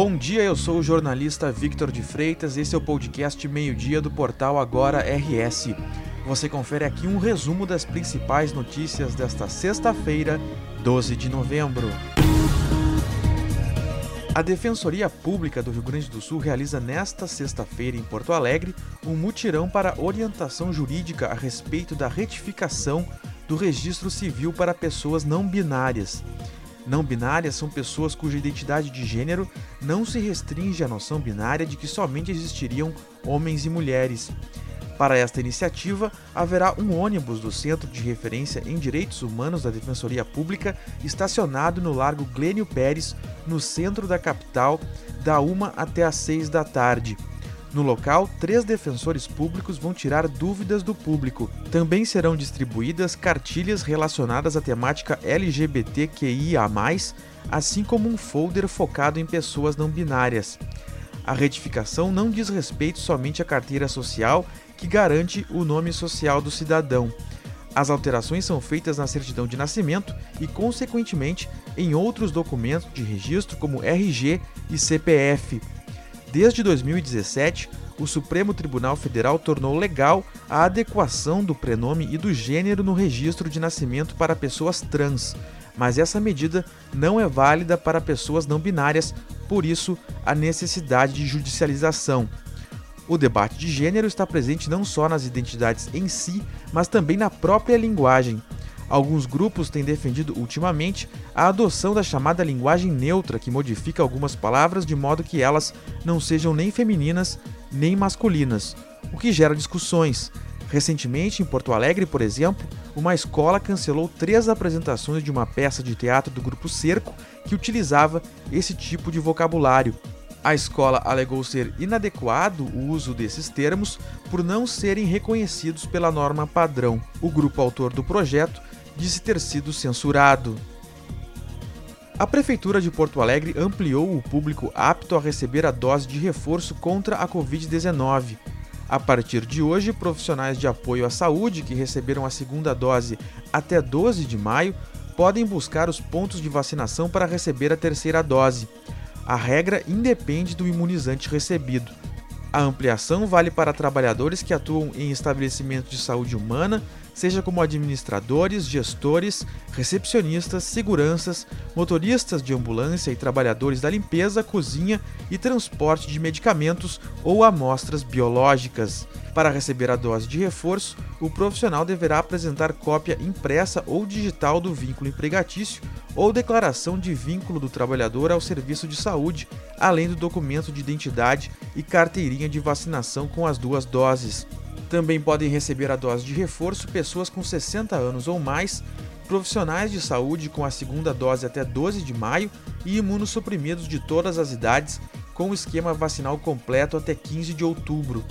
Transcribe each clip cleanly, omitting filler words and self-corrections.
Bom dia, eu sou o jornalista Victor de Freitas, esse é o podcast Meio-Dia do portal Agora RS. Você confere aqui um resumo das principais notícias desta sexta-feira, 12 de novembro. A Defensoria Pública do Rio Grande do Sul realiza nesta sexta-feira em Porto Alegre um mutirão para orientação jurídica a respeito da retificação do registro civil para pessoas não binárias. Não binárias são pessoas cuja identidade de gênero não se restringe à noção binária de que somente existiriam homens e mulheres. Para esta iniciativa, haverá um ônibus do Centro de Referência em Direitos Humanos da Defensoria Pública estacionado no Largo Glênio Pérez, no centro da capital, da 1h até às 6 da tarde. No local, 3 defensores públicos vão tirar dúvidas do público. Também serão distribuídas cartilhas relacionadas à temática LGBTQIA+, assim como um folder focado em pessoas não binárias. A retificação não diz respeito somente à carteira social, que garante o nome social do cidadão. As alterações são feitas na certidão de nascimento e, consequentemente, em outros documentos de registro como RG e CPF. Desde 2017, o Supremo Tribunal Federal tornou legal a adequação do prenome e do gênero no registro de nascimento para pessoas trans, mas essa medida não é válida para pessoas não binárias, por isso a necessidade de judicialização. O debate de gênero está presente não só nas identidades em si, mas também na própria linguagem. Alguns grupos têm defendido ultimamente a adoção da chamada linguagem neutra, que modifica algumas palavras de modo que elas não sejam nem femininas nem masculinas, o que gera discussões. Recentemente, em Porto Alegre, por exemplo, uma escola cancelou 3 apresentações de uma peça de teatro do Grupo Cerco que utilizava esse tipo de vocabulário. A escola alegou ser inadequado o uso desses termos por não serem reconhecidos pela norma padrão. O grupo autor do projeto disse ter sido censurado. A Prefeitura de Porto Alegre ampliou o público apto a receber a dose de reforço contra a Covid-19. A partir de hoje, profissionais de apoio à saúde que receberam a segunda dose até 12 de maio podem buscar os pontos de vacinação para receber a terceira dose. A regra independe do imunizante recebido. A ampliação vale para trabalhadores que atuam em estabelecimentos de saúde humana, seja como administradores, gestores, recepcionistas, seguranças, motoristas de ambulância e trabalhadores da limpeza, cozinha e transporte de medicamentos ou amostras biológicas. Para receber a dose de reforço, o profissional deverá apresentar cópia impressa ou digital do vínculo empregatício ou declaração de vínculo do trabalhador ao serviço de saúde, além do documento de identidade e carteirinha de vacinação com as 2 doses. Também podem receber a dose de reforço pessoas com 60 anos ou mais, profissionais de saúde com a segunda dose até 12 de maio e imunossuprimidos de todas as idades com o esquema vacinal completo até 15 de outubro.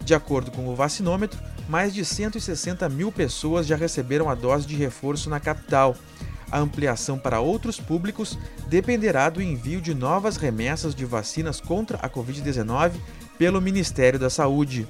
De acordo com o vacinômetro, mais de 160 mil pessoas já receberam a dose de reforço na capital. A ampliação para outros públicos dependerá do envio de novas remessas de vacinas contra a Covid-19 pelo Ministério da Saúde.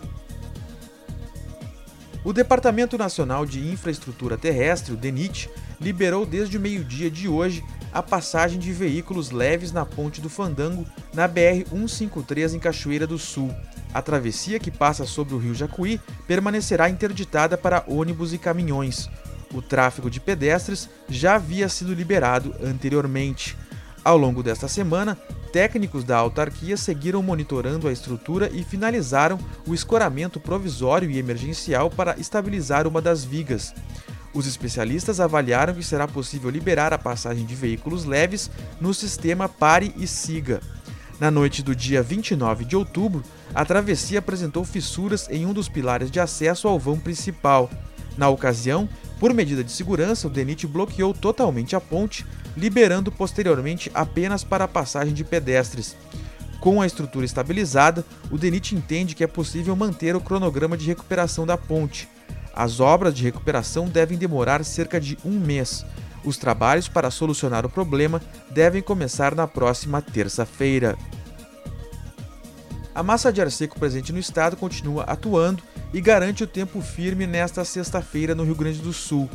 O Departamento Nacional de Infraestrutura Terrestre, o DENIT, liberou desde o meio-dia de hoje a passagem de veículos leves na Ponte do Fandango, na BR-153 em Cachoeira do Sul. A travessia, que passa sobre o Rio Jacuí, permanecerá interditada para ônibus e caminhões. O tráfego de pedestres já havia sido liberado anteriormente. Ao longo desta semana, técnicos da autarquia seguiram monitorando a estrutura e finalizaram o escoramento provisório e emergencial para estabilizar uma das vigas. Os especialistas avaliaram que será possível liberar a passagem de veículos leves no sistema Pare e Siga. Na noite do dia 29 de outubro, a travessia apresentou fissuras em um dos pilares de acesso ao vão principal. Na ocasião, por medida de segurança, o DENIT bloqueou totalmente a ponte, liberando posteriormente apenas para a passagem de pedestres. Com a estrutura estabilizada, o DENIT entende que é possível manter o cronograma de recuperação da ponte. As obras de recuperação devem demorar cerca de um mês. Os trabalhos para solucionar o problema devem começar na próxima terça-feira. A massa de ar seco presente no estado continua atuando e garante o tempo firme nesta sexta-feira no Rio Grande do Sul.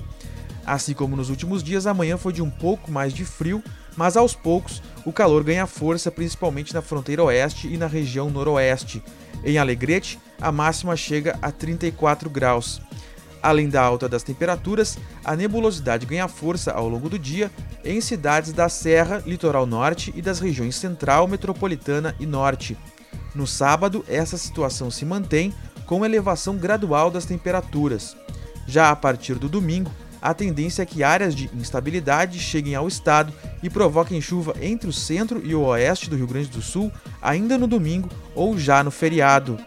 Assim como nos últimos dias, amanhã foi de um pouco mais de frio, mas aos poucos O calor ganha força principalmente na fronteira oeste e na região noroeste. Em Alegrete, a máxima chega a 34 graus. Além da alta das temperaturas, a nebulosidade ganha força ao longo do dia em cidades da Serra, Litoral Norte e das regiões Central, Metropolitana e Norte. No sábado, essa situação se mantém com elevação gradual das temperaturas. Já a partir do domingo, a tendência é que áreas de instabilidade cheguem ao estado e provoquem chuva entre o centro e o oeste do Rio Grande do Sul ainda no domingo ou já no feriado.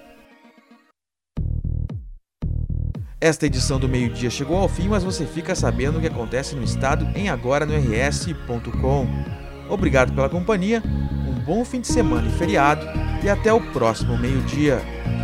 Esta edição do Meio-Dia chegou ao fim, mas você fica sabendo o que acontece no estado em agora no rs.com. Obrigado pela companhia, um bom fim de semana e feriado e até o próximo Meio-Dia.